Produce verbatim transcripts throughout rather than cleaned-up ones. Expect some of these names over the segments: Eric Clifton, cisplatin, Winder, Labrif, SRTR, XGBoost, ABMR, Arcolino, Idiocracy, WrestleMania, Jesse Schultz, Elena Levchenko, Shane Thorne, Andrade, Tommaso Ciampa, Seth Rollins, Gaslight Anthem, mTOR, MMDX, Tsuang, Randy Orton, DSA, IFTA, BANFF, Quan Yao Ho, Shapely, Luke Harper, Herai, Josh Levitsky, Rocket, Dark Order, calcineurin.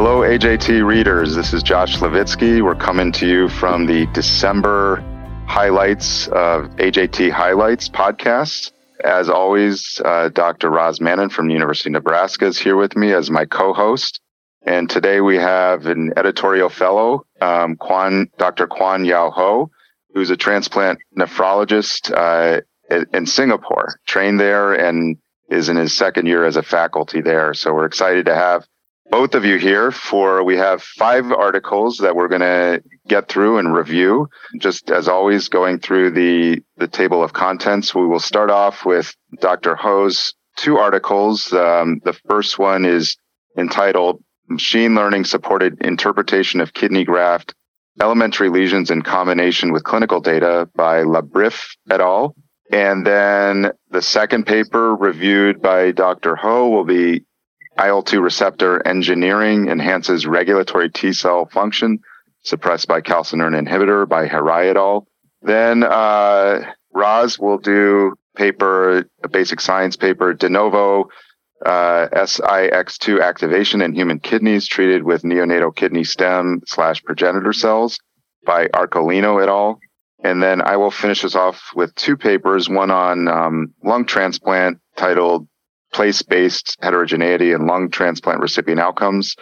Hello, A J T readers. This is Josh Levitsky. We're coming to you from the December highlights of A J T Highlights podcast. As always, uh, Doctor Roz Mannon from the University of Nebraska is here with me as my co-host. And today we have an editorial fellow, um, Quan, Doctor Quan Yao Ho, who's a transplant nephrologist uh, in Singapore, trained there and is in his second year as a faculty there. So we're excited to have both of you here for, we have five articles that we're going to get through and review. Just as always, going through the, the table of contents, we will start off with Doctor Ho's two articles. Um, the first one is entitled Machine Learning Supported Interpretation of Kidney Graft Elementary Lesions in Combination with Clinical Data by Labrif et al. And then the second paper reviewed by Doctor Ho will be I L two receptor engineering enhances regulatory T cell function suppressed by calcineurin inhibitor by Herai et al. Then uh, Roz will do paper, a basic science paper, de novo uh, S I X two activation in human kidneys treated with neonatal kidney stem slash progenitor cells by Arcolino et al. And then I will finish this off with two papers, one on um, lung transplant titled Place-Based Heterogeneity and Lung Transplant Recipient Outcomes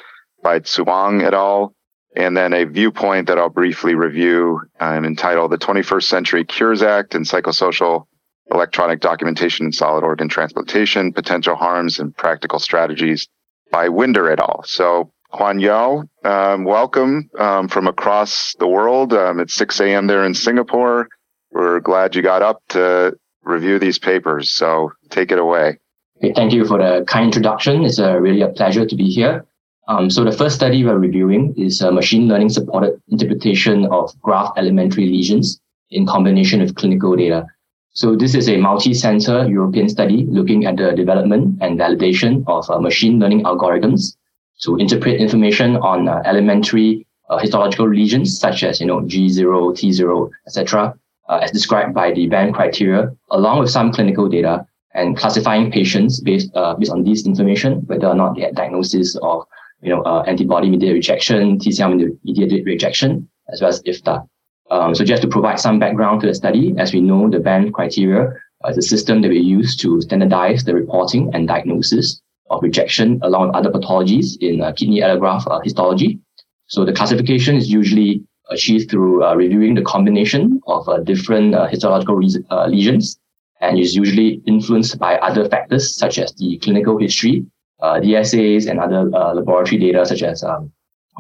by Tsuang et al. And then a viewpoint that I'll briefly review um, entitled The twenty-first Century Cures Act and Psychosocial Electronic Documentation in Solid Organ Transplantation, Potential Harms and Practical Strategies by Winder et al. So, Quan Yao, um, welcome um, from across the world. Um, it's six a.m. there in Singapore. We're glad you got up to review these papers. So, take it away. Okay, thank you for the kind introduction. It's a, really a pleasure to be here. Um, so the first study we're reviewing is a machine learning supported interpretation of graft elementary lesions in combination with clinical data. So this is a multi-center European study looking at the development and validation of uh, machine learning algorithms to interpret information on uh, elementary uh, histological lesions such as, you know, G zero, T zero, et cetera, uh, as described by the B A N criteria, along with some clinical data, and classifying patients based uh, based on this information, whether or not they had diagnosis of, you know, uh, antibody-mediated rejection, T C M R-mediated rejection, as well as I F T A. Um, so just to provide some background to the study, as we know, the B A N criteria uh, is a system that we use to standardize the reporting and diagnosis of rejection along with other pathologies in uh, kidney allograft uh, histology. So the classification is usually achieved through uh, reviewing the combination of uh, different uh, histological re- uh, lesions, and is usually influenced by other factors such as the clinical history, uh, D S As, and other uh, laboratory data such as um,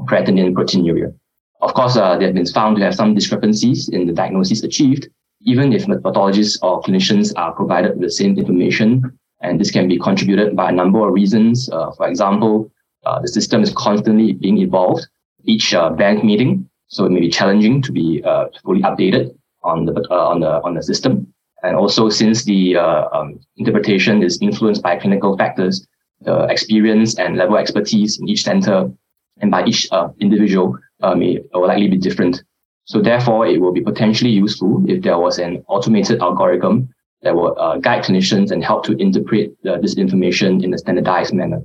creatinine and proteinuria. Of course, uh, they have been found to have some discrepancies in the diagnosis achieved, even if pathologists or clinicians are provided with the same information, and this can be contributed by a number of reasons. Uh, for example, uh, the system is constantly being evolved each uh, bank meeting, so it may be challenging to be uh, fully updated on the uh, on the on the system. And also, since the uh, um, interpretation is influenced by clinical factors, the experience and level of expertise in each center and by each uh, individual uh, may will likely be different. So therefore, it will be potentially useful if there was an automated algorithm that will uh, guide clinicians and help to interpret uh, this information in a standardized manner.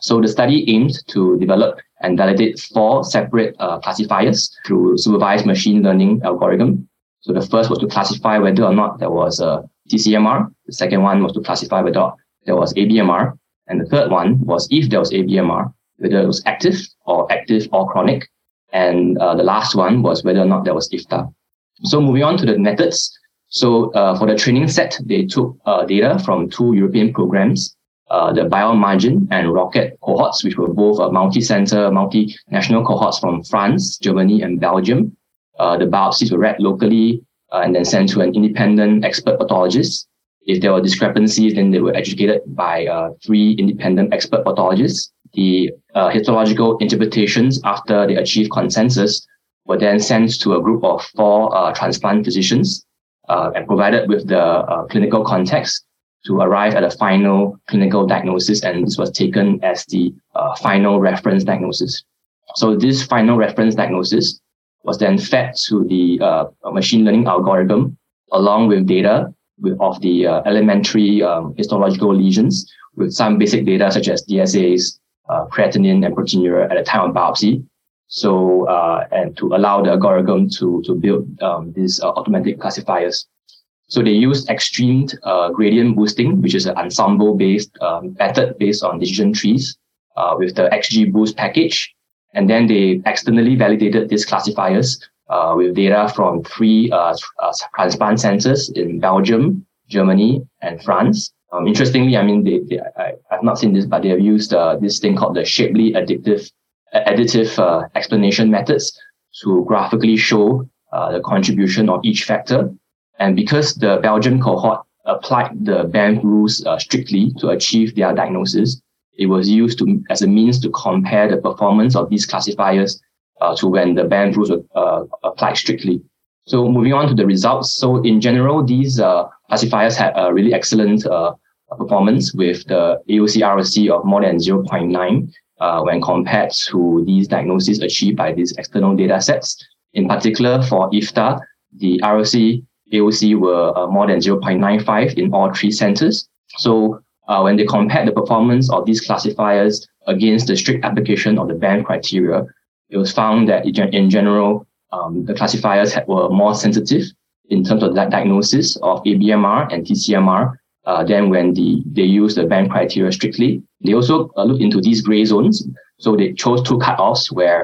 So the study aimed to develop and validate four separate uh, classifiers through supervised machine learning algorithm. So the first was to classify whether or not there was a T C M R. The second one was to classify whether there was A B M R. And the third one was, if there was A B M R, whether it was active or active or chronic. And uh, the last one was whether or not there was I F T A. So moving on to the methods. So uh, for the training set, they took uh, data from two European programs, uh, the Biomargin and Rocket cohorts, which were both uh, multi-center, multinational cohorts from France, Germany, and Belgium. Uh, the biopsies were read locally uh, and then sent to an independent expert pathologist. If there were discrepancies, then they were adjudicated by uh, three independent expert pathologists. The uh, histological interpretations, after they achieved consensus, were then sent to a group of four uh, transplant physicians uh, and provided with the uh, clinical context to arrive at a final clinical diagnosis, and this was taken as the uh, final reference diagnosis. So this final reference diagnosis was then fed to the uh, machine learning algorithm along with data with, of the uh, elementary um, histological lesions with some basic data such as D S As, uh, creatinine and proteinuria at the time of biopsy. So, uh, and to allow the algorithm to, to build, um, these uh, automatic classifiers. So they use extreme, uh, gradient boosting, which is an ensemble based, um, method based on decision trees, uh, with the XGBoost package. And then they externally validated these classifiers, uh, with data from three, uh, uh transplant centers in Belgium, Germany, and France. Um, interestingly, I mean, they, they I, I've not seen this, but they have used, uh, this thing called the Shapely additive additive uh, explanation methods to graphically show uh, the contribution of each factor. And because the Belgian cohort applied the B A N F F rules uh, strictly to achieve their diagnosis, it was used to, as a means to compare the performance of these classifiers uh, to when the B A N F F rules were uh, applied strictly. So moving on to the results. So in general, these uh, classifiers had a really excellent uh, performance with the A O C R O C of more than zero point nine. Uh, when compared to these diagnoses achieved by these external data sets. In particular, for I F T A, the R O C, A O C were uh, more than zero point nine five in all three centers. So uh, when they compared the performance of these classifiers against the strict application of the B A N F F criteria, it was found that in general, um, the classifiers had, were more sensitive in terms of that diagnosis of A B M R and T C M R Uh, then when the, they use the band criteria strictly. They also uh, look into these gray zones. So they chose two cutoffs where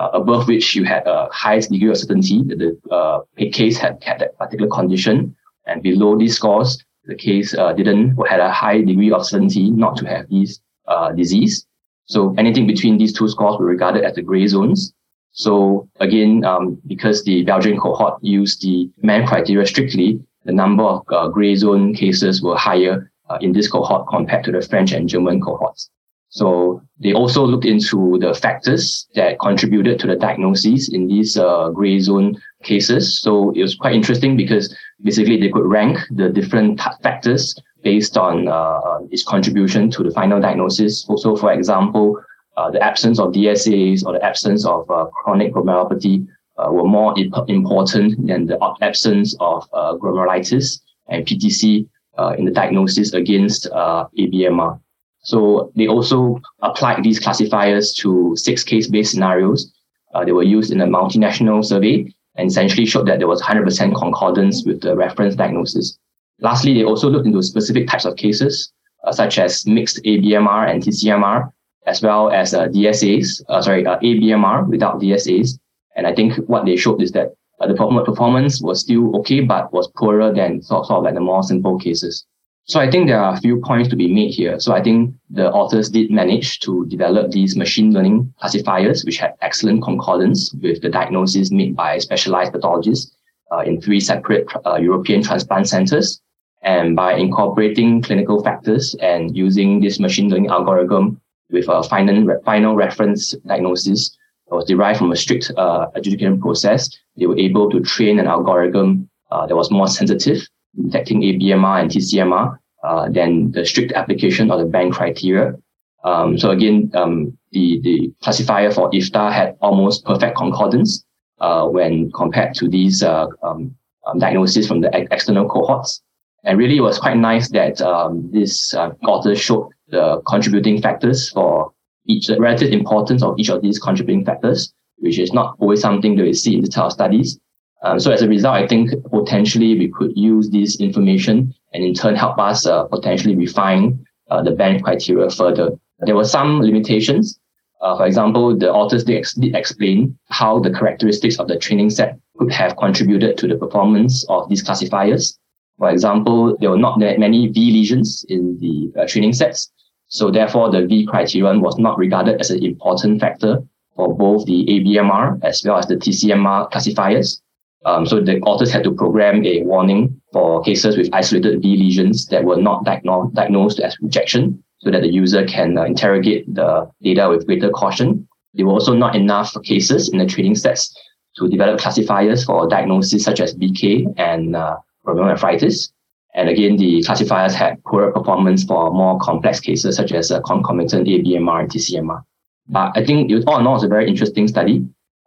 uh, above which you had a highest degree of certainty that the uh, case had, had that particular condition. And below these scores, the case uh, didn't had a high degree of certainty not to have these uh, disease. So anything between these two scores were regarded as the gray zones. So again, um, because the Belgian cohort used the band criteria strictly, the number of uh, gray zone cases were higher uh, in this cohort compared to the French and German cohorts. So they also looked into the factors that contributed to the diagnoses in these uh, gray zone cases. So it was quite interesting because basically they could rank the different t- factors based on uh, its contribution to the final diagnosis. Also, for example, uh, the absence of D S As or the absence of uh, chronic glomerulopathy Uh, were more imp- important than the absence of uh, glomerulitis and P T C uh, in the diagnosis against uh, A B M R. So they also applied these classifiers to six case-based scenarios. Uh, they were used in a multinational survey and essentially showed that there was one hundred percent concordance with the reference diagnosis. Lastly, they also looked into specific types of cases, uh, such as mixed A B M R and T C M R, as well as uh, D S As, uh, sorry, uh, A B M R without D S As. And I think what they showed is that uh, the performance was still okay, but was poorer than sort, sort of like the more simple cases. So I think there are a few points to be made here. So I think the authors did manage to develop these machine learning classifiers, which had excellent concordance with the diagnoses made by specialized pathologists uh, in three separate uh, European transplant centers. And by incorporating clinical factors and using this machine learning algorithm with a final, final reference diagnosis, was derived from a strict uh, adjudication process, they were able to train an algorithm uh, that was more sensitive, detecting A B M R and T C M R uh, than the strict application of the B A N F F criteria. Um, so again, um, the, the classifier for I F T A had almost perfect concordance uh, when compared to these uh, um, diagnoses from the ex- external cohorts. And really, it was quite nice that um, this uh, author showed the contributing factors for each, the relative importance of each of these contributing factors, which is not always something that we see in the type of studies. Um, so as a result, I think potentially we could use this information and in turn help us uh, potentially refine uh, the B A N F F criteria further. There were some limitations. Uh, for example, the authors did, ex- did explain how the characteristics of the training set could have contributed to the performance of these classifiers. For example, there were not that many V lesions in the uh, training sets. So therefore, the V criterion was not regarded as an important factor for both the A B M R as well as the T C M R classifiers. Um, so the authors had to program a warning for cases with isolated V lesions that were not diagnosed, diagnosed as rejection so that the user can uh, interrogate the data with greater caution. There were also not enough cases in the training sets to develop classifiers for diagnoses such as B K and uh, glomerulonephritis. And again, the classifiers had poorer performance for more complex cases such as uh, concomitant A B M R and T C M R. But I think it was, all in all, it's a very interesting study.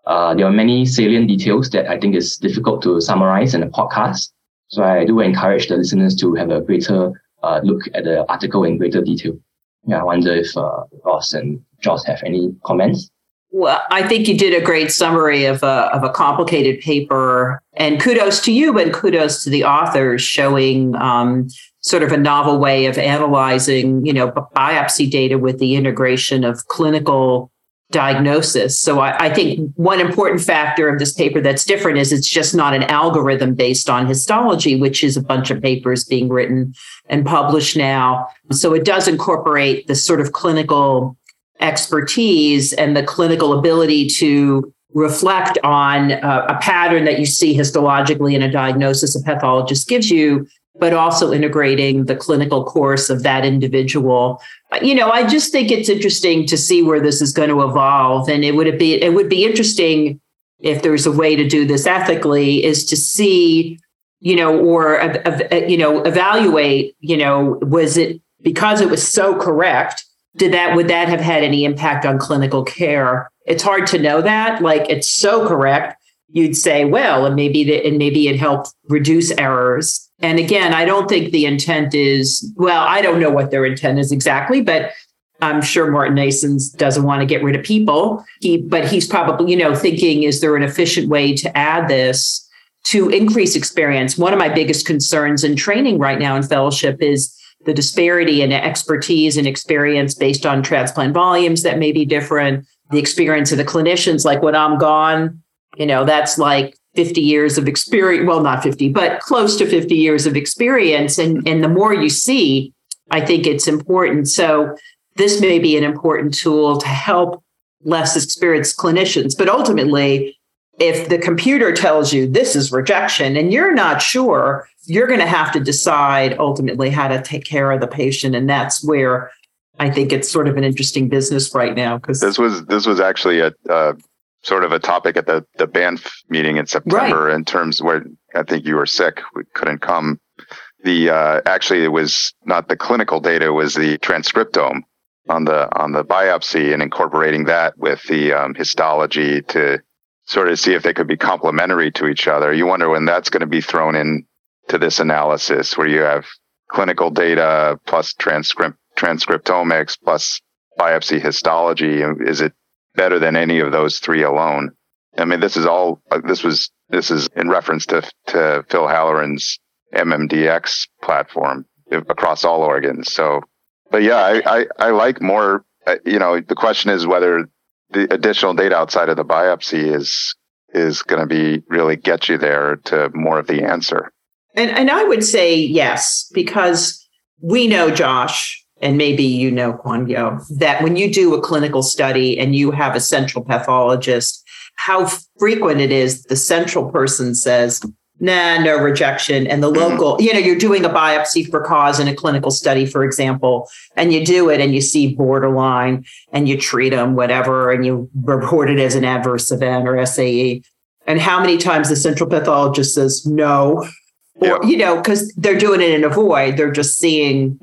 Uh, there are many salient details that I think is difficult to summarize in a podcast. So I do encourage the listeners to have a greater uh, look at the article in greater detail. Yeah, I wonder if uh, Ross and Josh have any comments. Well, I think you did a great summary of a, of a complicated paper, and kudos to you, but kudos to the authors showing um, sort of a novel way of analyzing, you know, biopsy data with the integration of clinical diagnosis. So I, I think one important factor of this paper that's different is it's just not an algorithm based on histology, which is a bunch of papers being written and published now. So it does incorporate this sort of clinical expertise and the clinical ability to reflect on a, a pattern that you see histologically in a diagnosis a pathologist gives you, but also integrating the clinical course of that individual. You know, I just think it's interesting to see where this is going to evolve. And it would be it would be interesting if there's a way to do this ethically, is to see, you know, or, you know, evaluate, you know, was it because it was so correct, Did that would that have had any impact on clinical care? It's hard to know that. Like, it's so correct, you'd say, well, and maybe the, and maybe it helped reduce errors. And again, I don't think the intent is, well, I don't know what their intent is exactly, but I'm sure Martin Mason doesn't want to get rid of people. He, but he's probably, you know, thinking, is there an efficient way to add this to increase experience? One of my biggest concerns in training right now in fellowship is the disparity in expertise and experience based on transplant volumes that may be different, the experience of the clinicians. Like, when I'm gone, you know, that's like fifty years of experience. Well, not fifty, but close to fifty years of experience. And, and the more you see, I think it's important. So this may be an important tool to help less experienced clinicians. But ultimately, if the computer tells you this is rejection and you're not sure, you're going to have to decide ultimately how to take care of the patient. And that's where I think it's sort of an interesting business right now. Because this was this was actually a uh, sort of a topic at the, the B A N F F meeting in September, right, in terms where I think you were sick, we couldn't come. The uh, actually, it was not the clinical data, it was the transcriptome on the on the biopsy, and incorporating that with the um, histology to sort of see if they could be complementary to each other. You wonder when that's going to be thrown in to this analysis, where you have clinical data plus transcript transcriptomics plus biopsy histology. Is it better than any of those three alone? I mean, this is all, this was, this is in reference to, to Phil Halloran's M M D X platform across all organs. So, but yeah, I, I, I like more, you know, the question is whether the additional data outside of the biopsy is is going to be really get you there to more of the answer. And and I would say yes, because we know, Josh, and maybe you know, Quan Yao, that when you do a clinical study and you have a central pathologist, how frequent it is the central person says, nah, no rejection. And the local, you know, you're doing a biopsy for cause in a clinical study, for example, and you do it and you see borderline and you treat them, whatever, and you report it as an adverse event or S A E. And how many times the central pathologist says no, or, yeah. you know, because they're doing it in a void. They're just seeing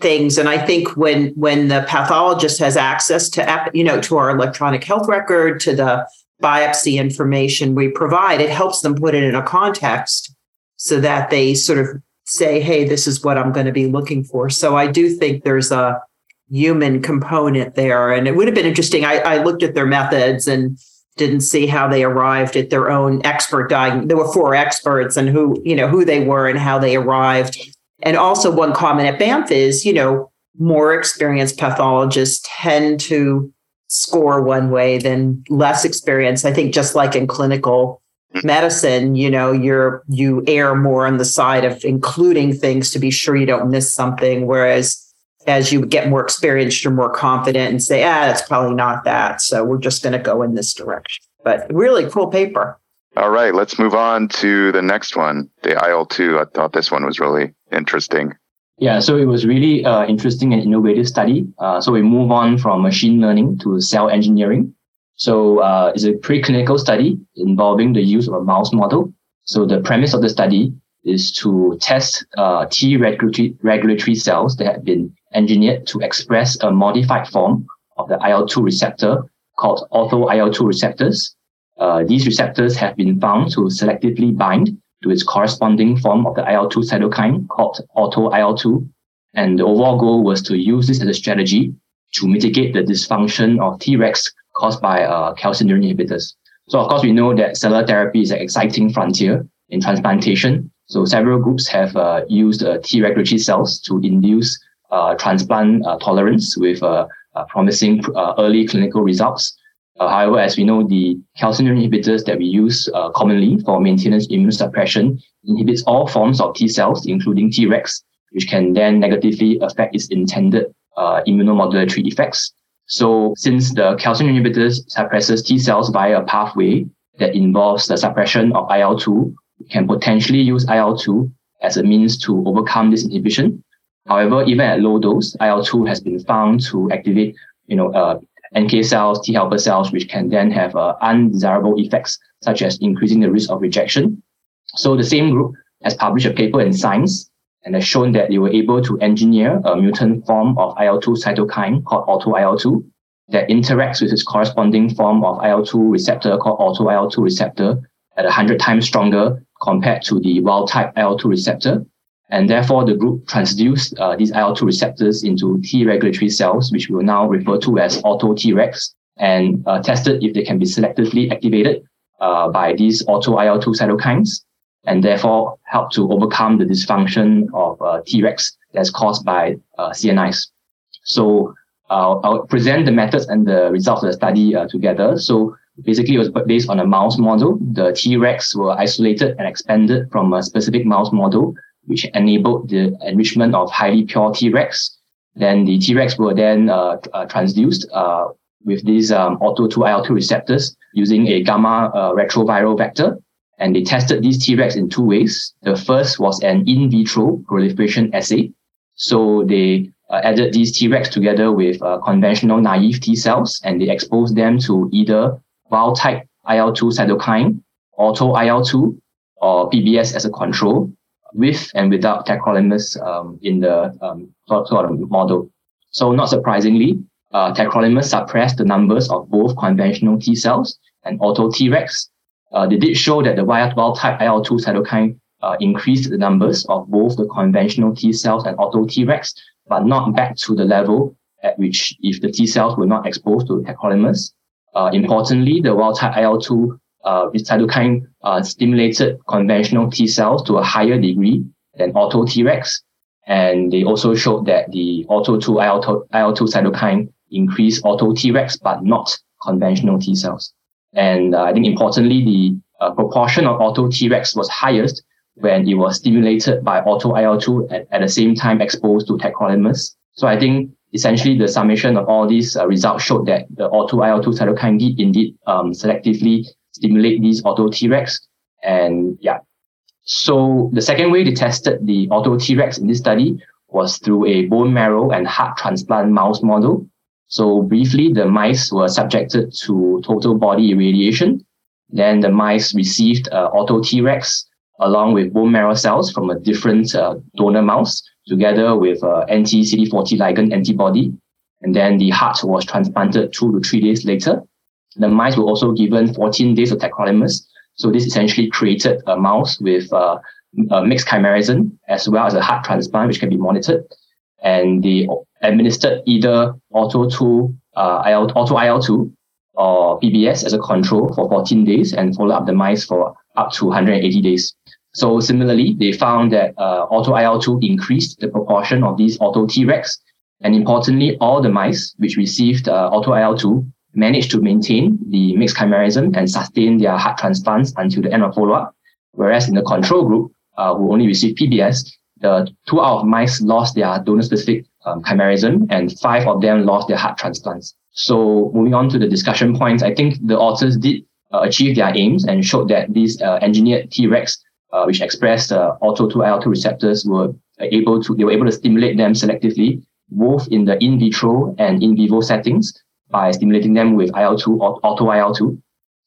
things. And I think when when the pathologist has access to, you know, to our electronic health record, to the biopsy information we provide, it helps them put it in a context so that they sort of say, hey, this is what I'm going to be looking for. So I do think there's a human component there. And it would have been interesting. I, I looked at their methods and didn't see how they arrived at their own expert diagnosis. There were four experts, and who, you know, who they were and how they arrived. And also one comment at B A N F F is, you know, more experienced pathologists tend to score one way than less experience. I think just like in clinical medicine, you know, you're, you err more on the side of including things to be sure you don't miss something. Whereas as you get more experienced, you're more confident and say, ah, that's probably not that. So we're just going to go in this direction. But really cool paper. All right, let's move on to the next one, the I L two. I thought this one was really interesting. Yeah, so it was really uh, interesting and innovative study. Uh, so we move on from machine learning to cell engineering. So uh, it's a preclinical study involving the use of a mouse model. So the premise of the study is to test uh, T regulatory, regulatory cells that have been engineered to express a modified form of the I L two receptor called ortho I L two receptors. Uh, these receptors have been found to selectively bind to its corresponding form of the I L two cytokine called auto I L two, And the overall goal was to use this as a strategy to mitigate the dysfunction of Tregs caused by uh, calcineurin inhibitors. So of course, we know that cellular therapy is an exciting frontier in transplantation. So several groups have uh, used uh, T regulatory cells to induce uh, transplant uh, tolerance with uh, uh, promising uh, early clinical results. Uh, however, as we know, the calcineurin inhibitors that we use uh, commonly for maintenance immunosuppression inhibits all forms of T cells, including Tregs, which can then negatively affect its intended uh, immunomodulatory effects. So since the calcineurin inhibitors suppresses T cells via a pathway that involves the suppression of I L two, we can potentially use I L two as a means to overcome this inhibition. However, even at low dose, I L two has been found to activate, you know, uh, N K cells, T helper cells, which can then have uh, undesirable effects, such as increasing the risk of rejection. So the same group has published a paper in Science and has shown that they were able to engineer a mutant form of I L two cytokine called auto I L two that interacts with its corresponding form of I L two receptor called auto I L two receptor at one hundred times stronger compared to the wild-type I L two receptor. And therefore, the group transduced uh, these I L two receptors into T regulatory cells, which we will now refer to as auto-Tregs, and uh, tested if they can be selectively activated uh, by these auto I L two cytokines, and therefore help to overcome the dysfunction of uh, Tregs that's caused by uh, C N Is. So uh, I'll present the methods and the results of the study uh, together. So basically, it was based on a mouse model. The Tregs were isolated and expanded from a specific mouse model, which enabled the enrichment of highly pure Tregs. Then the Tregs were then uh, uh, transduced uh, with these um, auto two I L two receptors using a gamma uh, retroviral vector. And they tested these Tregs in two ways. The first was an in vitro proliferation assay. So they uh, added these Tregs together with uh, conventional naive T cells, and they exposed them to either wild-type I L two cytokine, auto I L two, or P B S as a control, with and without tacrolimus um, in the um, sort of model. So not surprisingly, uh, tacrolimus suppressed the numbers of both conventional T cells and auto-Tregs. Uh, they did show that the wild-type I L two cytokine uh, increased the numbers of both the conventional T cells and auto-Tregs, but not back to the level at which if the T cells were not exposed to tacrolimus. Uh, importantly, the wild-type I L two Uh, cytokine uh, stimulated conventional T cells to a higher degree than auto-Tregs. And they also showed that the auto two I L two cytokine increased auto-Tregs, but not conventional T cells. And uh, I think importantly, the uh, proportion of auto-Tregs was highest when it was stimulated by auto I L two at, at the same time exposed to tacrolimus. So I think essentially the summation of all these uh, results showed that the auto I L two cytokine did indeed um, selectively stimulate these auto-Tregs. And yeah. So the second way they tested the auto-Tregs in this study was through a bone marrow and heart transplant mouse model. So briefly, the mice were subjected to total body irradiation. Then the mice received uh, auto-Tregs along with bone marrow cells from a different uh, donor mouse together with uh, anti C D forty ligand antibody. And then the heart was transplanted two to three days later. The mice were also given fourteen days of tacrolimus. So this essentially created a mouse with uh, a mixed chimerism as well as a heart transplant, which can be monitored. And they administered either auto I L two or P B S as a control for fourteen days and followed up the mice for up to one hundred eighty days. So similarly, they found that uh, auto I L two increased the proportion of these auto-Tregs. And importantly, all the mice which received uh, auto I L two managed to maintain the mixed chimerism and sustain their heart transplants until the end of follow-up. Whereas in the control group, uh, who only received P B S, the two out of mice lost their donor-specific um, chimerism and five of them lost their heart transplants. So moving on to the discussion points, I think the authors did uh, achieve their aims and showed that these uh, engineered Tregs, uh, which expressed uh, auto two I L two receptors, were able to they were able to stimulate them selectively, both in the in vitro and in vivo settings, by stimulating them with I L two or auto I L two.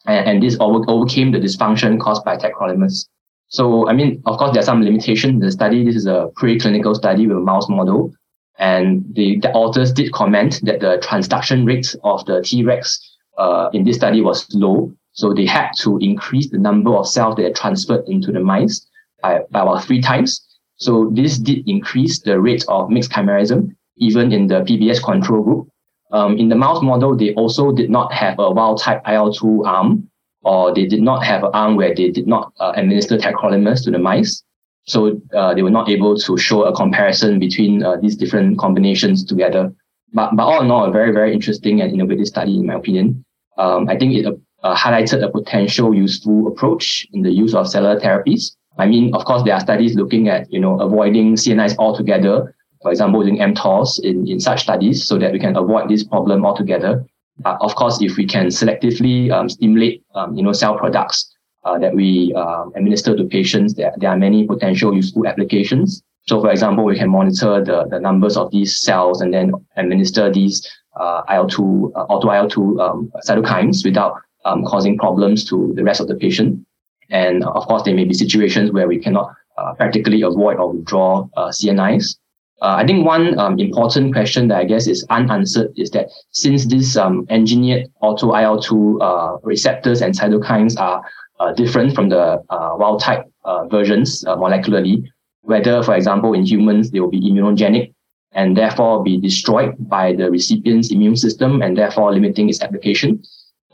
And, and this over, overcame the dysfunction caused by tacrolimus. So, I mean, of course, there are some limitations in the study. This is a preclinical study with a mouse model. And the, the authors did comment that the transduction rate of the Tregs uh, in this study was low. So they had to increase the number of cells that are transferred into the mice by, by about three times. So this did increase the rate of mixed chimerism, even in the P B S control group. Um, in the mouse model, they also did not have a wild-type I L two arm, or they did not have an arm where they did not uh, administer tacrolimus to the mice. So uh, they were not able to show a comparison between uh, these different combinations together. But, but all in all, a very, very interesting and innovative study, in my opinion. Um, I think it uh, highlighted a potential useful approach in the use of cellular therapies. I mean, of course, there are studies looking at, you know, avoiding C N Is altogether, for example, using M T O Rs in, in such studies so that we can avoid this problem altogether. Uh, of course, if we can selectively um, stimulate, um, you know, cell products uh, that we uh, administer to patients, there, there are many potential useful applications. So, for example, we can monitor the, the numbers of these cells and then administer these uh, I L two, uh, auto I L two um, cytokines without um, causing problems to the rest of the patient. And of course, there may be situations where we cannot uh, practically avoid or withdraw uh, C N Is. Uh, I think one um, important question that I guess is unanswered is that since these um, engineered auto I L two uh, receptors and cytokines are uh, different from the uh, wild-type uh, versions uh, molecularly, whether, for example, in humans, they will be immunogenic and therefore be destroyed by the recipient's immune system and therefore limiting its application.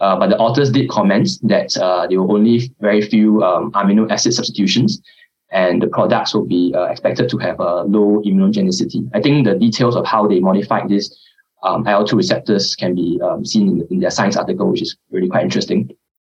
Uh, but the authors did comment that uh, there were only very few um, amino acid substitutions, and the products will be uh, expected to have a low immunogenicity. I think the details of how they modified these um, I L two receptors can be um, seen in, in their Science article, which is really quite interesting.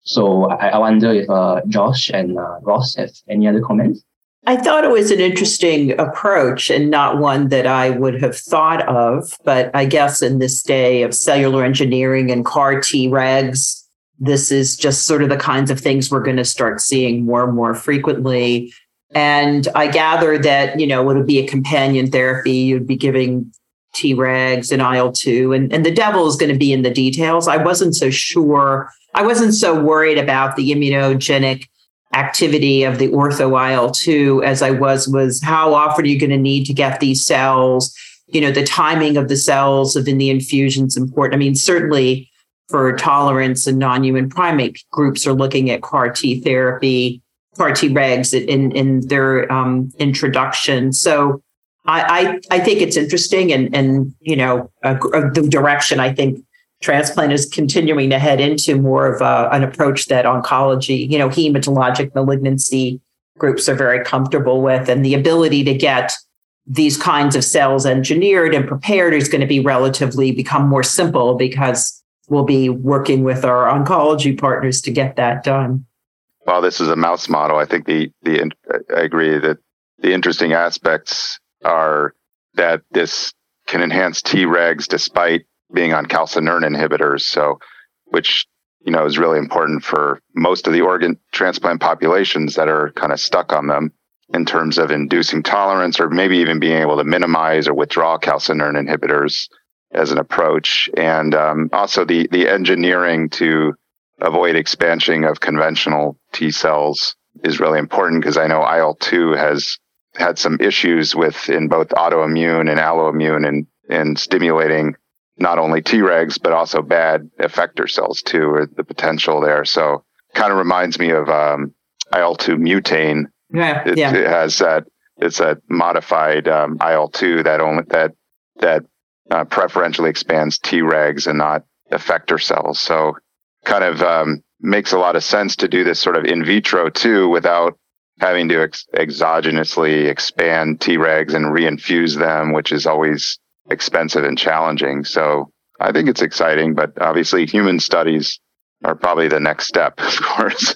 So I, I wonder if uh, Josh and uh, Ross have any other comments? I thought it was an interesting approach and not one that I would have thought of, but I guess in this day of cellular engineering and C A R T regs, this is just sort of the kinds of things we're going to start seeing more and more frequently. And I gather that, you know, it would be a companion therapy. You'd be giving T regs and I L two, and, and the devil is going to be in the details. I wasn't so sure. I wasn't so worried about the immunogenic activity of the ortho I L two as I was, was how often are you going to need to get these cells? You know, the timing of the cells within the infusion is important. I mean, certainly for tolerance and non-human primate groups are looking at C A R T therapy, C A R T regs in, in their um, introduction. So I, I I think it's interesting and, and you know, uh, the direction I think transplant is continuing to head into more of a, an approach that oncology, you know, hematologic malignancy groups are very comfortable with. And the ability to get these kinds of cells engineered and prepared is going to be relatively become more simple because we'll be working with our oncology partners to get that done. While this is a mouse model, I think the the I agree that the interesting aspects are that this can enhance T regs despite being on calcineurin inhibitors, so which you know is really important for most of the organ transplant populations that are kind of stuck on them in terms of inducing tolerance or maybe even being able to minimize or withdraw calcineurin inhibitors as an approach, and um, also the the engineering to avoid expansion of conventional T cells is really important because I know I L two has had some issues with in both autoimmune and alloimmune and, and stimulating not only T regs, but also bad effector cells too, or the potential there. So kind of reminds me of um, I L two mutant. Yeah, it, yeah. It has that, it's a modified um, I L two that only, that, that uh, preferentially expands T regs and not effector cells. So kind of um, makes a lot of sense to do this sort of in vitro too, without having to ex- exogenously expand T regs and reinfuse them, which is always expensive and challenging. So I think it's exciting, but obviously human studies are probably the next step, of course.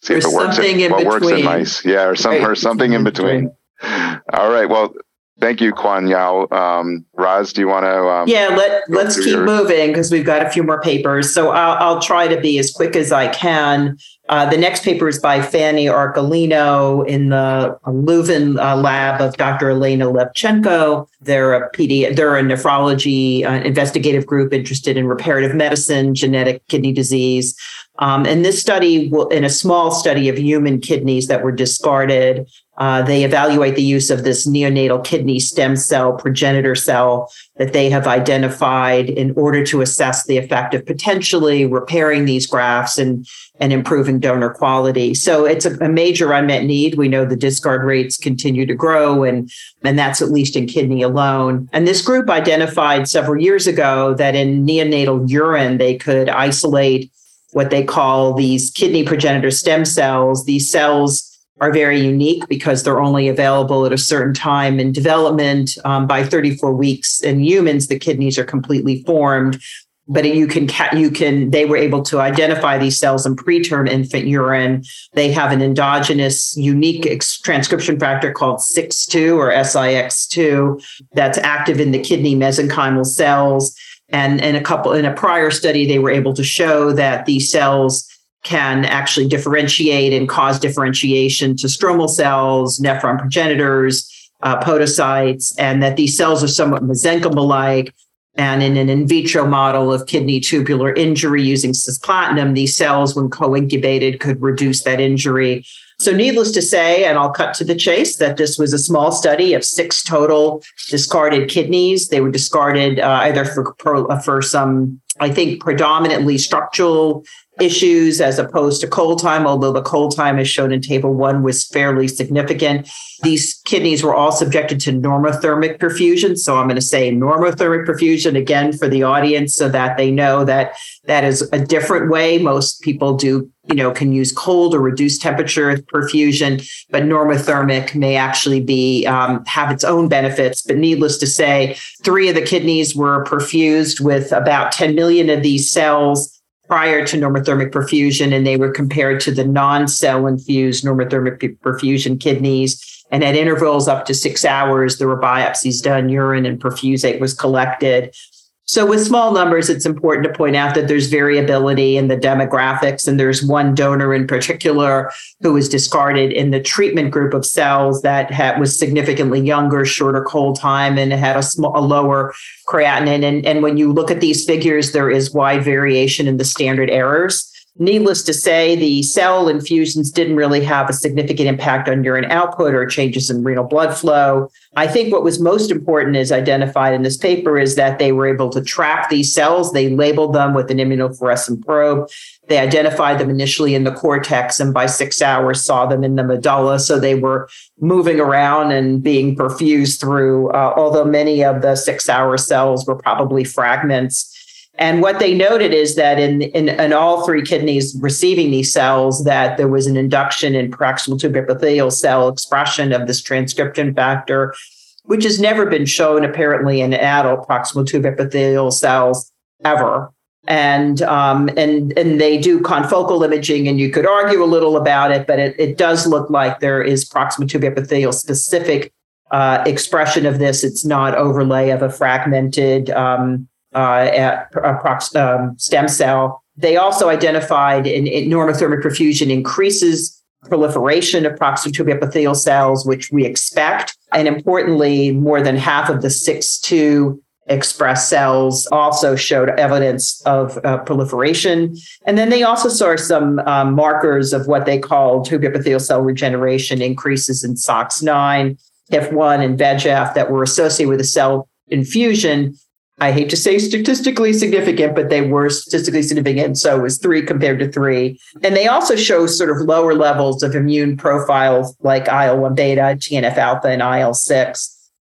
See if it works in, in what between. Works in mice. Yeah, or, some, right. or something in between. All right. Well, thank you, Quan Yao. Um, Roz, do you want to? Um, yeah, let, let's keep your... moving because we've got a few more papers. So I'll, I'll try to be as quick as I can. Uh, the next paper is by Fanny Arcolino in the Leuven uh, lab of Doctor Elena Levchenko. They're a pedi- they're a nephrology uh, investigative group interested in reparative medicine, genetic kidney disease. Um, and this study, will, in a small study of human kidneys that were discarded, uh, they evaluate the use of this neonatal kidney stem cell progenitor cell that they have identified in order to assess the effect of potentially repairing these grafts and and improving donor quality. So it's a, a major unmet need. We know the discard rates continue to grow, and, and that's at least in kidney alone. And this group identified several years ago that in neonatal urine, they could isolate what they call these kidney progenitor stem cells. These cells are very unique because they're only available at a certain time in development. Um, by thirty-four weeks in humans, the kidneys are completely formed. But you can, you can, they were able to identify these cells in preterm infant urine. They have an endogenous unique ex- transcription factor called S I X two or S I X two that's active in the kidney mesenchymal cells. And in a couple, in a prior study, they were able to show that these cells can actually differentiate and cause differentiation to stromal cells, nephron progenitors, uh, podocytes, and that these cells are somewhat mesenchymal-like. And in an in vitro model of kidney tubular injury using cisplatinum, these cells, when co-incubated, could reduce that injury. So needless to say, and I'll cut to the chase, that this was a small study of six total discarded kidneys. They were discarded uh, either for, for, for some, I think, predominantly structural issues as opposed to cold time, although the cold time as shown in table one was fairly significant. These kidneys were all subjected to normothermic perfusion. So I'm going to say normothermic perfusion again for the audience so that they know that that is a different way. Most people do, you know, can use cold or reduced temperature perfusion, but normothermic may actually be, um, have its own benefits. But needless to say, three of the kidneys were perfused with about ten million of these cells prior to normothermic perfusion, and they were compared to the non-cell infused normothermic perfusion kidneys. And at intervals up to six hours, there were biopsies done, urine and perfusate was collected. So with small numbers, it's important to point out that there's variability in the demographics, and there's one donor in particular who was discarded in the treatment group of cells that had, was significantly younger, shorter cold time, and had a, sm- a lower creatinine. And, and when you look at these figures, there is wide variation in the standard errors. Needless to say, the cell infusions didn't really have a significant impact on urine output or changes in renal blood flow. I think what was most important is identified in this paper is that they were able to track these cells. They labeled them with an immunofluorescent probe. They identified them initially in the cortex, and by six hours saw them in the medulla. So they were moving around and being perfused through, uh, although many of the six-hour cells were probably fragments. And what they noted is that in, in, in all three kidneys receiving these cells, that there was an induction in proximal tube epithelial cell expression of this transcription factor, which has never been shown apparently in adult proximal tube epithelial cells ever. And um, and and they do confocal imaging, and you could argue a little about it, but it, it does look like there is proximal tube epithelial specific uh, expression of this. It's not overlay of a fragmented um Uh, at uh, prox, um, stem cell. They also identified in, in normothermic perfusion increases proliferation of proximal tube epithelial cells, which we expect. And importantly, more than half of the S I X two expressed cells also showed evidence of uh, proliferation. And then they also saw some um, markers of what they call tube epithelial cell regeneration, increases in S O X nine, H I F one, and V E G F that were associated with a cell infusion. I hate to say statistically significant, but they were statistically significant. So it was three compared to three. And they also show sort of lower levels of immune profiles like I L one beta, T N F alpha, and I L six,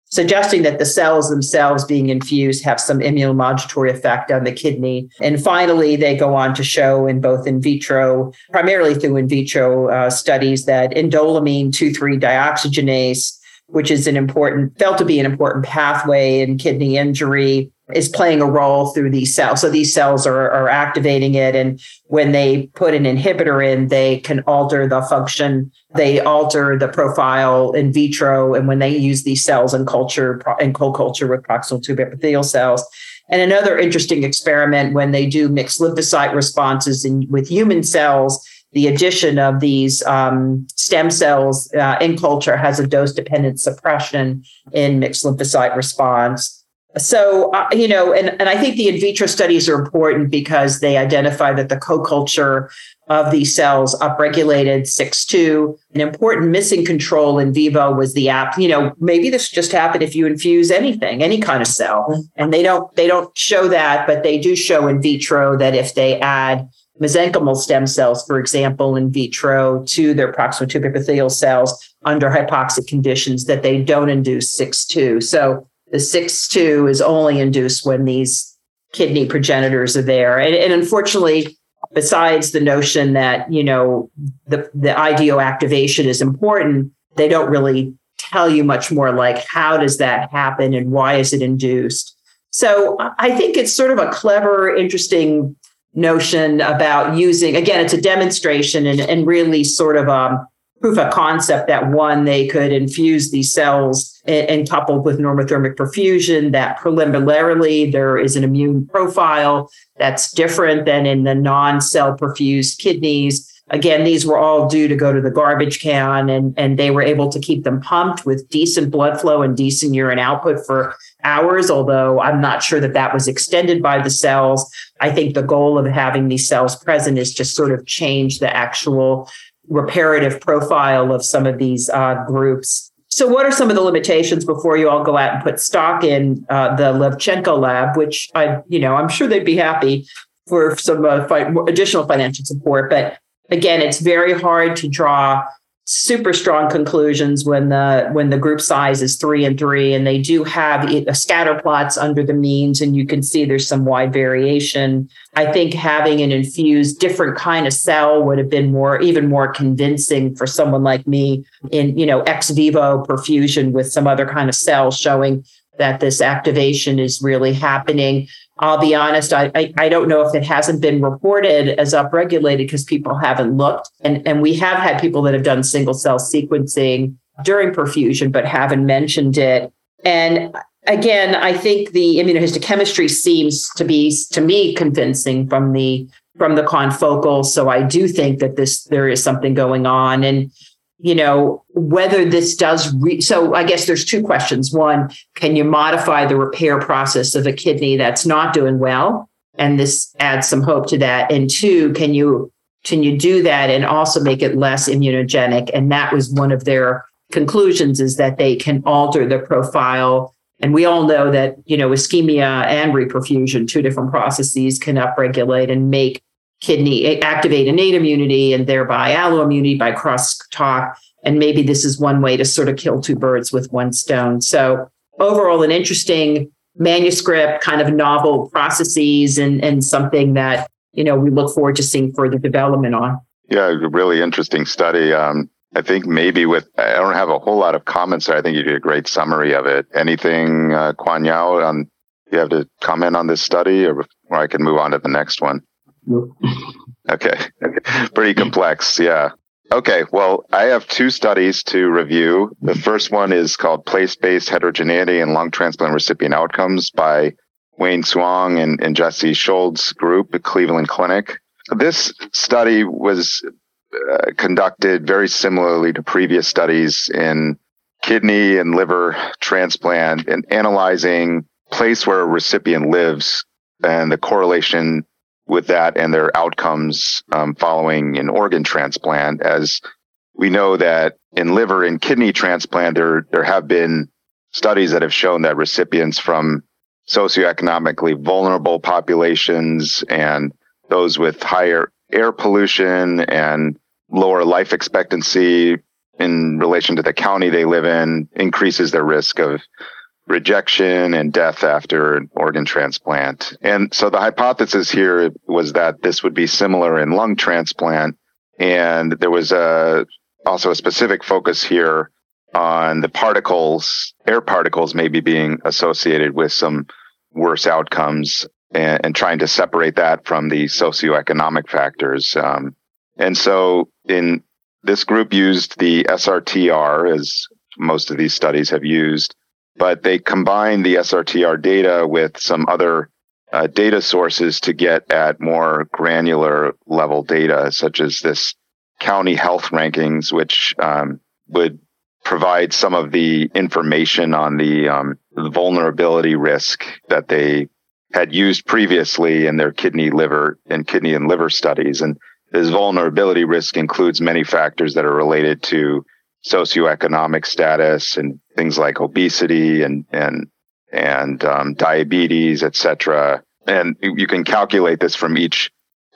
suggesting that the cells themselves being infused have some immunomodulatory effect on the kidney. And finally, they go on to show in both in vitro, primarily through in vitro uh, studies, that indolamine two three dioxygenase, which is an important, felt to be an important pathway in kidney injury, is playing a role through these cells. So these cells are, are activating it. And when they put an inhibitor in, they can alter the function. They alter the profile in vitro. And when they use these cells in culture, in cold culture with proximal tube epithelial cells. And another interesting experiment, when they do mixed lymphocyte responses in, with human cells, the addition of these um, stem cells uh, in culture has a dose-dependent suppression in mixed lymphocyte response. So, uh, you know, and, and I think the in vitro studies are important because they identify that the co-culture of these cells upregulated S I X two. An important missing control in vivo was the app. You know, maybe this just happened if you infuse anything, any kind of cell. And they don't, they don't show that, but they do show in vitro that if they add mesenchymal stem cells, for example, in vitro to their proximal tube epithelial cells under hypoxic conditions that they don't induce six two. So the six two is only induced when these kidney progenitors are there. And, and unfortunately, besides the notion that, you know, the, the I D O activation is important, they don't really tell you much more like how does that happen and why is it induced? So I think it's sort of a clever, interesting notion about using, again, it's a demonstration and, and really sort of a proof of concept that one, they could infuse these cells and, and coupled with normothermic perfusion, that preliminarily there is an immune profile that's different than in the non-cell perfused kidneys. Again, these were all due to go to the garbage can, and, and they were able to keep them pumped with decent blood flow and decent urine output for hours, although I'm not sure that that was extended by the cells. I think the goal of having these cells present is to sort of change the actual reparative profile of some of these uh, groups. So what are some of the limitations before you all go out and put stock in uh, the Levchenko lab, which I, you know, I'm sure they'd be happy for some uh, fi- additional financial support, but again, it's very hard to draw super strong conclusions when the when the group size is three and three, and they do have scatter plots under the means, and you can see there's some wide variation. I think having an infused different kind of cell would have been more even more convincing for someone like me in, you know, ex vivo perfusion with some other kind of cell showing that this activation is really happening. I'll be honest, I, I, I don't know if it hasn't been reported as upregulated because people haven't looked. And, and we have had people that have done single cell sequencing during perfusion, but haven't mentioned it. And again, I think the immunohistochemistry seems to be, to me, convincing from the from the confocal. So I do think that this there is something going on. And you know, whether this does, re- so I guess there's two questions. One, can you modify the repair process of a kidney that's not doing well? And this adds some hope to that. And two, can you, can you do that and also make it less immunogenic? And that was one of their conclusions, is that they can alter the profile. And we all know that, you know, ischemia and reperfusion, two different processes, can upregulate and make kidney, activate innate immunity and thereby alloimmunity by crosstalk. And maybe this is one way to sort of kill two birds with one stone. So overall, an interesting manuscript, kind of novel processes, and, and something that, you know, we look forward to seeing further development on. Yeah, really interesting study. Um, I think maybe with, I don't have a whole lot of comments there. I think you did a great summary of it. Anything, uh, Quan Yao, on, you have to comment on this study, or, or I can move on to the next one? Nope. Okay. Pretty complex. Yeah. Okay. Well, I have two studies to review. The first one is called Place-Based Heterogeneity and Lung Transplant Recipient Outcomes by Wayne Tsuang and, and Jesse Schultz group at Cleveland Clinic. This study was uh, conducted very similarly to previous studies in kidney and liver transplant, and analyzing place where a recipient lives and the correlation with that and their outcomes um, following an organ transplant. As we know that in liver and kidney transplant, there there have been studies that have shown that recipients from socioeconomically vulnerable populations and those with higher air pollution and lower life expectancy in relation to the county they live in increases their risk of rejection and death after an organ transplant. And so the hypothesis here was that this would be similar in lung transplant. And there was a, also a specific focus here on the particles, air particles maybe being associated with some worse outcomes, and, and trying to separate that from the socioeconomic factors. Um, and so in this group used the S R T R, as most of these studies have used, but they combined the S R T R data with some other uh, data sources to get at more granular level data, such as this county health rankings, which um, would provide some of the information on the, um, the vulnerability risk that they had used previously in their kidney, liver, and kidney and liver studies. And this vulnerability risk includes many factors that are related to socioeconomic status and things like obesity and and and um, diabetes, et cetera. And you can calculate this from each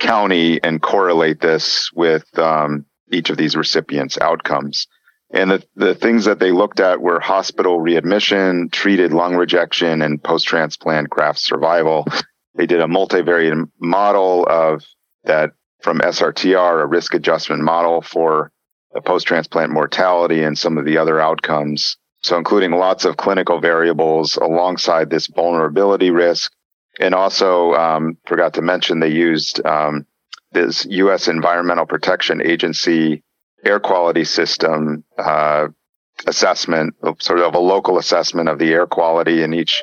county and correlate this with um, each of these recipients' outcomes. And the, the things that they looked at were hospital readmission, treated lung rejection, and post-transplant graft survival. They did a multivariate model of that from S R T R, a risk adjustment model for the post-transplant mortality and some of the other outcomes. So including lots of clinical variables alongside this vulnerability risk. And also, um, forgot to mention, they used um, this U S Environmental Protection Agency air quality system uh, assessment, sort of a local assessment of the air quality in each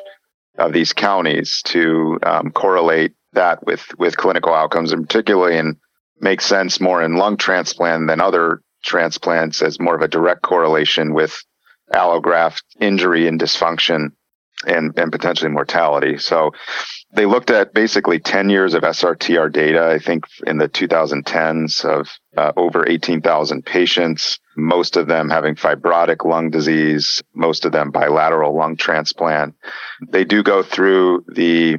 of these counties to um, correlate that with, with clinical outcomes, and particularly in makes sense more in lung transplant than other transplants as more of a direct correlation with allograft injury and dysfunction and, and potentially mortality. So they looked at basically ten years of S R T R data, I think in the two thousand tens of uh, over eighteen thousand patients, most of them having fibrotic lung disease, most of them bilateral lung transplant. They do go through the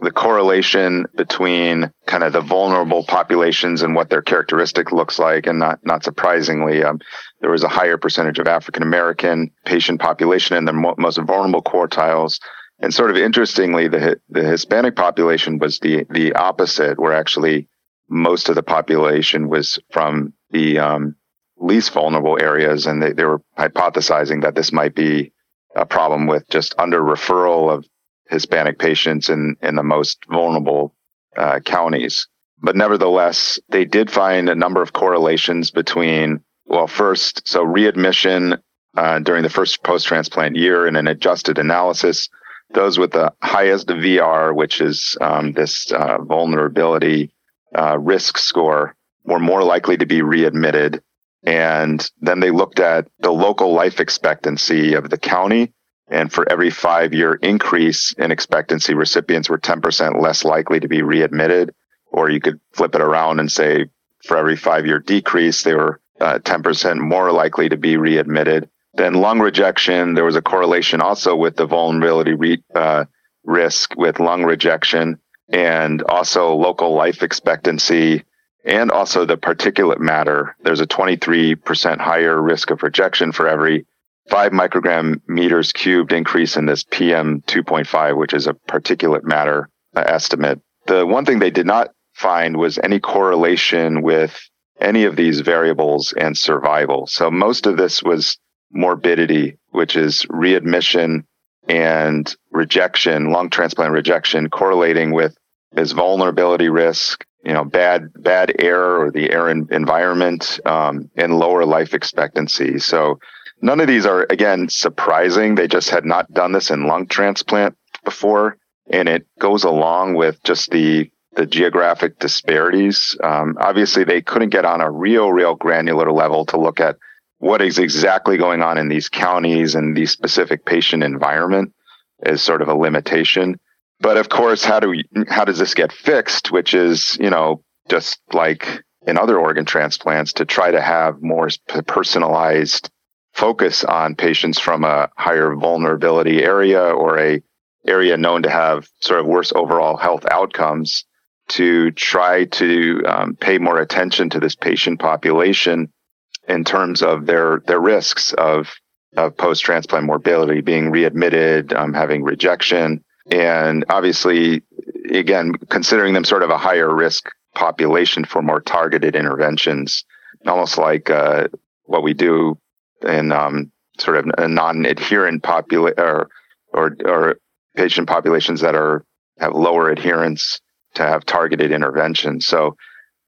the correlation between kind of the vulnerable populations and what their characteristic looks like. And not, not surprisingly, um, there was a higher percentage of African-American patient population in the mo- most vulnerable quartiles. And sort of interestingly, the the Hispanic population was the, the opposite, where actually most of the population was from the um, least vulnerable areas. And they, they were hypothesizing that this might be a problem with just under-referral of Hispanic patients in, in the most vulnerable uh, counties. But nevertheless, they did find a number of correlations between, well, first, so readmission uh, during the first post-transplant year in an adjusted analysis, those with the highest V R, which is um, this uh, vulnerability uh, risk score, were more likely to be readmitted. And then they looked at the local life expectancy of the county. And for every five-year increase in expectancy, recipients were ten percent less likely to be readmitted. Or you could flip it around and say for every five-year decrease, they were uh, ten percent more likely to be readmitted. Then lung rejection, there was a correlation also with the vulnerability re- uh, risk with lung rejection, and also local life expectancy, and also the particulate matter. There's a twenty-three percent higher risk of rejection for every five microgram meters cubed increase in this P M two point five, which is a particulate matter estimate. The one thing they did not find was any correlation with any of these variables and survival. So most of this was morbidity, which is readmission and rejection, lung transplant rejection, correlating with this vulnerability risk, you know, bad bad air or the air environment, um, and lower life expectancy. So none of these are, again, surprising. They just had not done this in lung transplant before. And it goes along with just the, the geographic disparities. Um, obviously, they couldn't get on a real, real granular level to look at what is exactly going on in these counties and the specific patient environment is sort of a limitation. But of course, how do we, how does this get fixed? Which is, you know, just like in other organ transplants, to try to have more personalized focus on patients from a higher vulnerability area or a area known to have sort of worse overall health outcomes, to try to um, pay more attention to this patient population in terms of their their risks of, of post-transplant morbidity, being readmitted, um, having rejection. And obviously, again, considering them sort of a higher risk population for more targeted interventions, almost like uh, what we do in um, sort of a non-adherent population or, or or patient populations that are have lower adherence, to have targeted intervention. So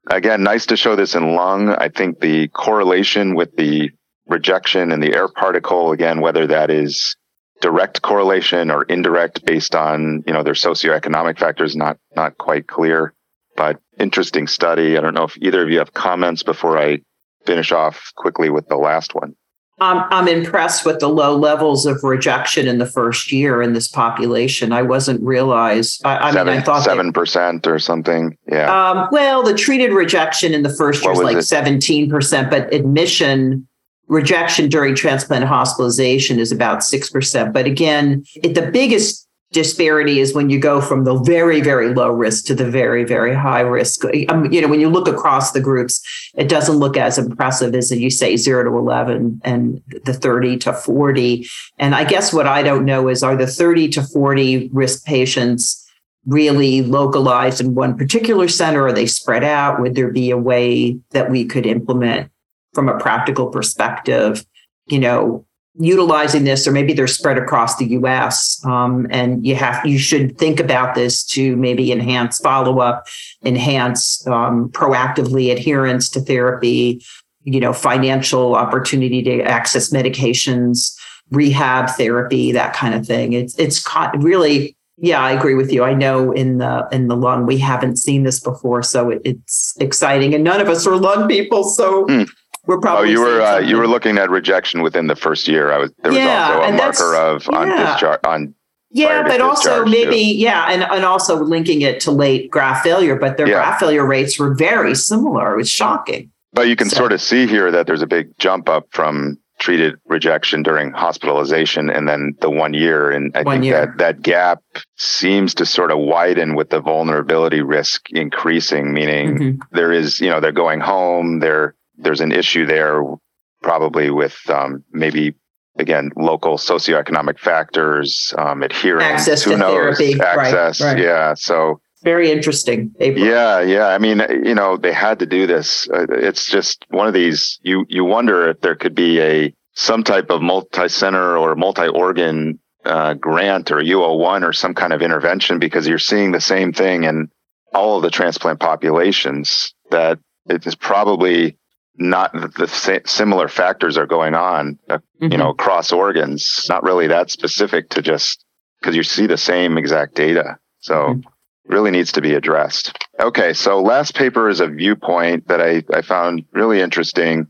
again, nice to show this in lung. I think the correlation with the rejection and the air particle, again, whether that is direct correlation or indirect based on, you know, their socioeconomic factors, not not quite clear, but interesting study. I don't know if either of you have comments before I finish off quickly with the last one. I'm, I'm impressed with the low levels of rejection in the first year in this population. I wasn't realize. I, I seven, mean, I thought seven percent or something. Yeah. Um, well, the treated rejection in the first year was like seventeen percent, but admission rejection during transplant hospitalization is about six percent. But again, it, the biggest disparity is when you go from the very, very low risk to the very, very high risk. Um, you know, when you look across the groups, it doesn't look as impressive as you say zero to eleven and the thirty to forty. And I guess what I don't know is, are the thirty to forty risk patients really localized in one particular center? Are they spread out? Would there be a way that we could implement from a practical perspective, you know, utilizing this? Or maybe they're spread across the U S Um, and you have, you should think about this to maybe enhance follow-up, enhance um, proactively adherence to therapy, you know, financial opportunity to access medications, rehab therapy, that kind of thing. It's, it's co- really... Yeah, I agree with you. I know in the in the lung, we haven't seen this before, so it, it's exciting. And none of us are lung people, so mm. we're probably. Oh, you were uh, you were looking at rejection within the first year. I was there yeah, was also a marker of on yeah. discharge on. Yeah, but also maybe too. yeah, and, and also linking it to late graft failure. But their yeah. graft failure rates were very similar. It was shocking. But you can so. sort of see here that there's a big jump up from treated rejection during hospitalization and then the one year. And I one think year. that that gap seems to sort of widen with the vulnerability risk increasing, meaning mm-hmm. there is, you know, they're going home, there there's an issue there probably with um, maybe, again, local socioeconomic factors, um, adherence, access who to knows, therapy. Access. Right, right. Yeah. So very interesting. April. Yeah. Yeah. I mean, you know, they had to do this. It's just one of these, you, you wonder if there could be a, some type of multi-center or multi-organ uh, grant or U O one or some kind of intervention, because you're seeing the same thing in all of the transplant populations, that it is probably not the sa- similar factors are going on, uh, mm-hmm. you know, across organs, not really that specific to just because you see the same exact data. So. Mm-hmm. Really needs to be addressed. Okay, so last paper is a viewpoint that I, I found really interesting.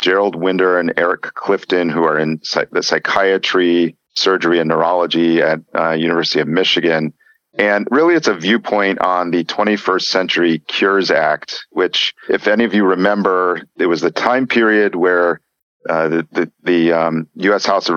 Gerald Winder and Eric Clifton, who are in psych- the psychiatry, surgery, and neurology at uh, University of Michigan. And really, it's a viewpoint on the twenty-first century Cures Act, which, if any of you remember, it was the time period where uh, the, the, the um, U S House of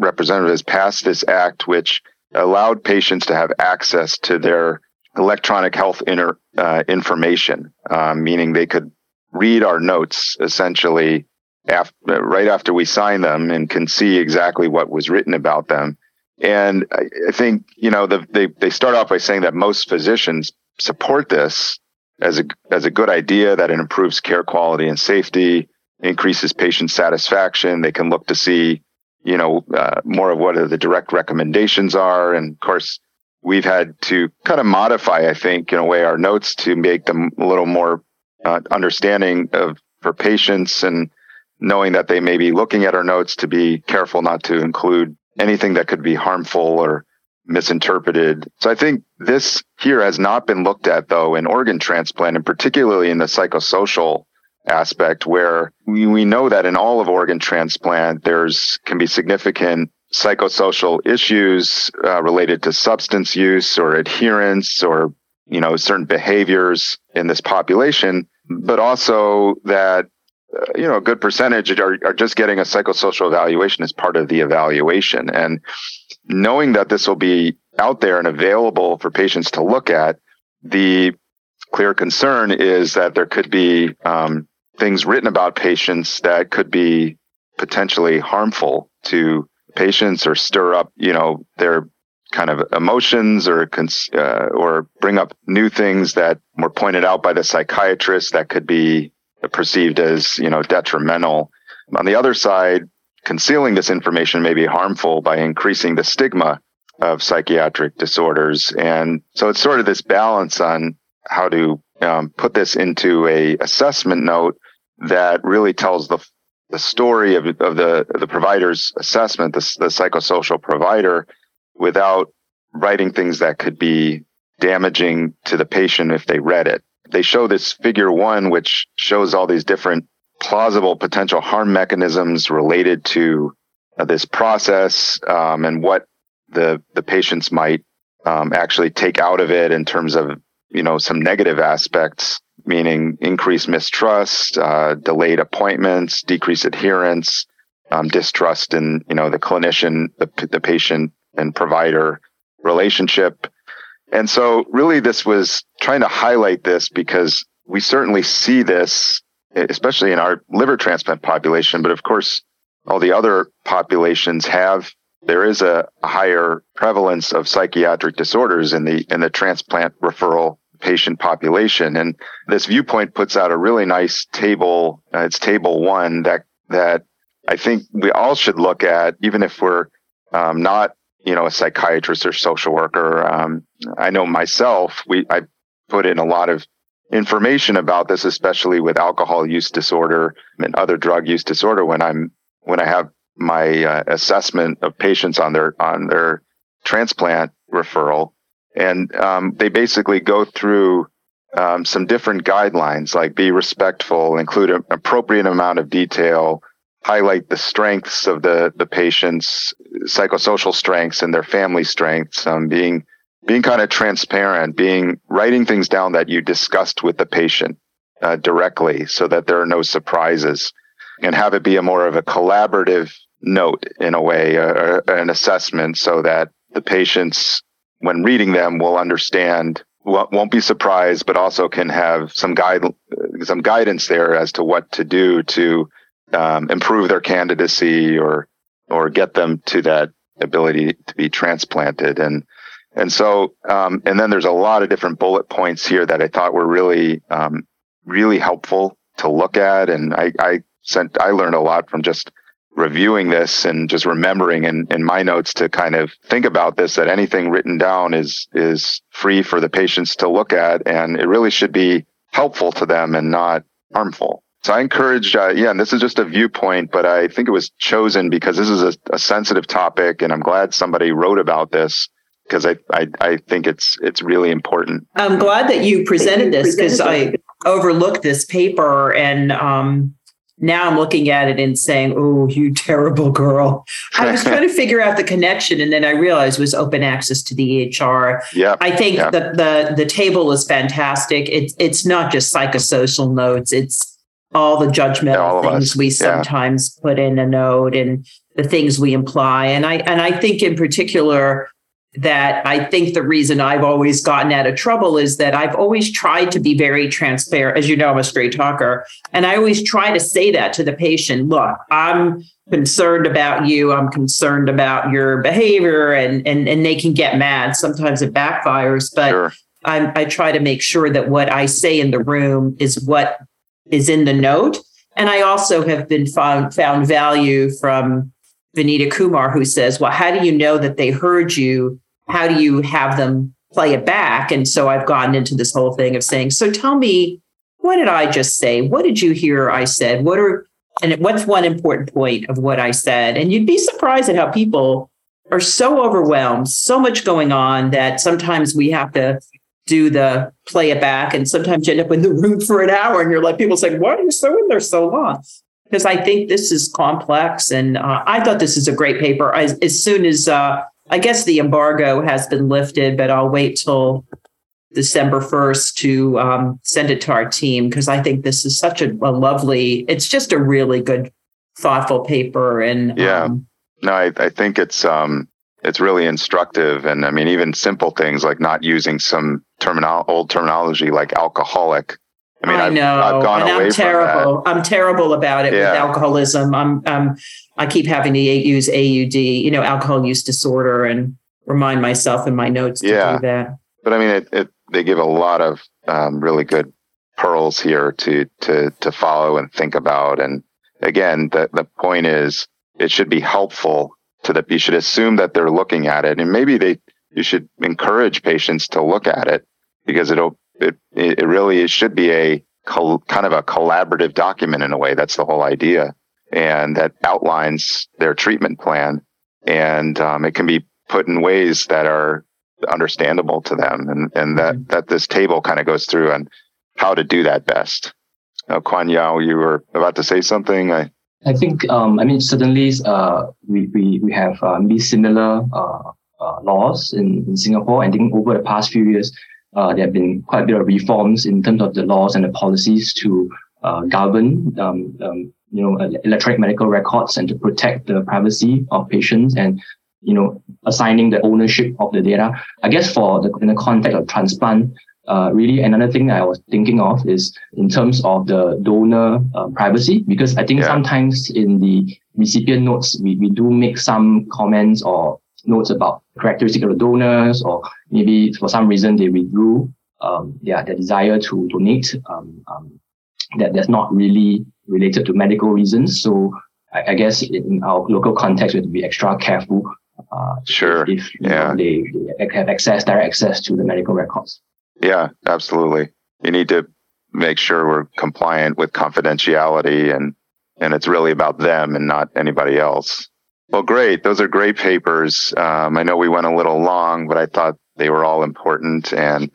Representatives passed this act, which allowed patients to have access to their electronic health inter, uh, information, uh, meaning they could read our notes essentially after, right after we sign them, and can see exactly what was written about them. And I, I think, you know, the, they, they start off by saying that most physicians support this as a, as a good idea, that it improves care quality and safety, increases patient satisfaction. They can look to see, you know, uh, more of what are the direct recommendations are. And of course, we've had to kind of modify, I think, in a way, our notes to make them a little more uh, understanding of for patients, and knowing that they may be looking at our notes to be careful not to include anything that could be harmful or misinterpreted. So I think this here has not been looked at, though, in organ transplant, and particularly in the psychosocial aspect, where we, we know that in all of organ transplant, there's can be significant psychosocial issues uh, related to substance use or adherence or, you know, certain behaviors in this population, but also that, uh, you know, a good percentage are, are just getting a psychosocial evaluation as part of the evaluation. And knowing that this will be out there and available for patients to look at, the clear concern is that there could be um, things written about patients that could be potentially harmful to patients, or stir up, you know, their kind of emotions, or cons- uh, or bring up new things that were pointed out by the psychiatrist that could be perceived as, you know, detrimental. On the other side, concealing this information may be harmful by increasing the stigma of psychiatric disorders. And so it's sort of this balance on how to um, put this into a assessment note that really tells the the story of, of the the provider's assessment, the, the psychosocial provider, without writing things that could be damaging to the patient if they read it. They show this figure one, which shows all these different plausible potential harm mechanisms related to uh, this process um, and what the the patients might um, actually take out of it in terms of, you know, some negative aspects, meaning increased mistrust, uh, delayed appointments, decreased adherence, um, distrust in, you know, the clinician, the, the patient and provider, relationship. And so really this was trying to highlight this because we certainly see this, especially in our liver transplant population, but of course, all the other populations have, there is a higher prevalence of psychiatric disorders in the in the transplant referral patient population. And this viewpoint puts out a really nice table. Uh, it's table one that that I think we all should look at, even if we're um, not, you know, a psychiatrist or social worker. Um, I know myself, we I put in a lot of information about this, especially with alcohol use disorder and other drug use disorder. When I'm when I have my uh, assessment of patients on their on their transplant referral, and um, they basically go through um, some different guidelines, like be respectful, include an appropriate amount of detail, highlight the strengths of the the patient's psychosocial strengths and their family strengths, um, being being kind of transparent, being writing things down that you discussed with the patient uh, directly, so that there are no surprises, and have it be a more of a collaborative note in a way, or an assessment, so that the patients, when reading them, will understand, won't be surprised, but also can have some guide, some guidance there as to what to do to um, improve their candidacy or or get them to that ability to be transplanted. And and so um, and then there's a lot of different bullet points here that I thought were really um, really helpful to look at, and I. I Sent, I learned a lot from just reviewing this and just remembering in, in my notes to kind of think about this, that anything written down is is free for the patients to look at, and it really should be helpful to them and not harmful. So I encourage, uh, yeah, and this is just a viewpoint, but I think it was chosen because this is a, a sensitive topic, and I'm glad somebody wrote about this, because I, I I think it's it's really important. I'm glad that you presented this, because I overlooked this paper, and um now I'm looking at it and saying, oh, you terrible girl. I was trying to figure out the connection, and then I realized it was open access to the E H R. Yep, I think yep. the, the the table is fantastic. It's it's not just psychosocial notes. It's all the judgmental all things we sometimes yeah. put in a note, and the things we imply. And I and I think in particular that I think the reason I've always gotten out of trouble is that I've always tried to be very transparent. As you know, I'm a straight talker, and I always try to say that to the patient. Look, I'm concerned about you. I'm concerned about your behavior, and and and they can get mad. Sometimes it backfires, but sure. I, I try to make sure that what I say in the room is what is in the note. And I also have been found found value from Vanita Kumar, who says, well, how do you know that they heard you? How do you have them play it back? And so I've gotten into this whole thing of saying, so tell me, what did I just say? What did you hear I said? What are, and what's one important point of what I said? And you'd be surprised at how people are so overwhelmed, so much going on, that sometimes we have to do the play it back. And sometimes you end up in the room for an hour, and you're like, people say, why are you so in there so long? Because I think this is complex. And uh, I thought this is a great paper. I, as soon as, uh, I guess the embargo has been lifted, but I'll wait till December first to um, send it to our team, because I think this is such a, a lovely, it's just a really good, thoughtful paper. And yeah, um, no, I, I think it's, um, it's really instructive. And I mean, even simple things like not using some terminal, old terminology like alcoholic. I mean, I I've, know, I've gone and away I'm terrible. From that. I'm terrible about it yeah. with alcoholism. I'm, um, I keep having to use A U D, you know, alcohol use disorder, and remind myself in my notes to yeah. do that. But I mean, it, it, they give a lot of um, really good pearls here to to to follow and think about. And again, the the point is, it should be helpful to that. You should assume that they're looking at it, and maybe they you should encourage patients to look at it, because it'll. It it really it should be a col- kind of a collaborative document in a way. That's the whole idea, and that outlines their treatment plan, and um, it can be put in ways that are understandable to them, and and that, that this table kind of goes through on how to do that best. Now, Quan Yao, you were about to say something. I I think um I mean certainly uh we we we have uh, many similar uh, uh laws in, in Singapore. I think over the past few years. Uh, there have been quite a bit of reforms in terms of the laws and the policies to uh, govern, um, um, you know, electronic medical records, and to protect the privacy of patients, and you know, assigning the ownership of the data. I guess for the, in the context of transplant, uh, really another thing that I was thinking of is in terms of the donor uh, privacy, because I think yeah. sometimes in the recipient notes, we, we do make some comments or notes about characteristics of the donors, or maybe for some reason they withdrew um, yeah, their desire to donate um, um, that that's not really related to medical reasons. So I, I guess in our local context, we have to be extra careful. Uh, sure. If yeah. know, they, they have access, direct access to the medical records. Yeah, absolutely. You need to make sure we're compliant with confidentiality, and and it's really about them and not anybody else. Well, great. Those are great papers. Um, I know we went a little long, but I thought they were all important. And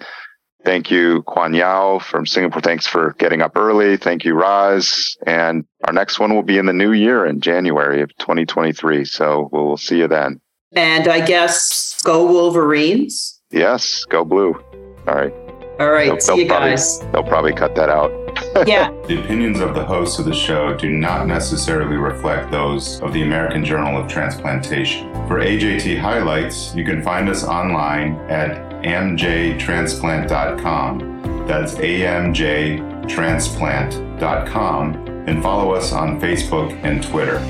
thank you, Quan Yao from Singapore. Thanks for getting up early. Thank you, Roz. And our next one will be in the new year in January of twenty twenty-three. So we'll see you then. And I guess go Wolverines. Yes, go blue. All right. All right. They'll, see they'll you probably, guys. They'll probably cut that out. Yeah. The opinions of the hosts of the show do not necessarily reflect those of the American Journal of Transplantation. For A J T highlights, you can find us online at a m j transplant dot com. That's a m j transplant dot com, and follow us on Facebook and Twitter.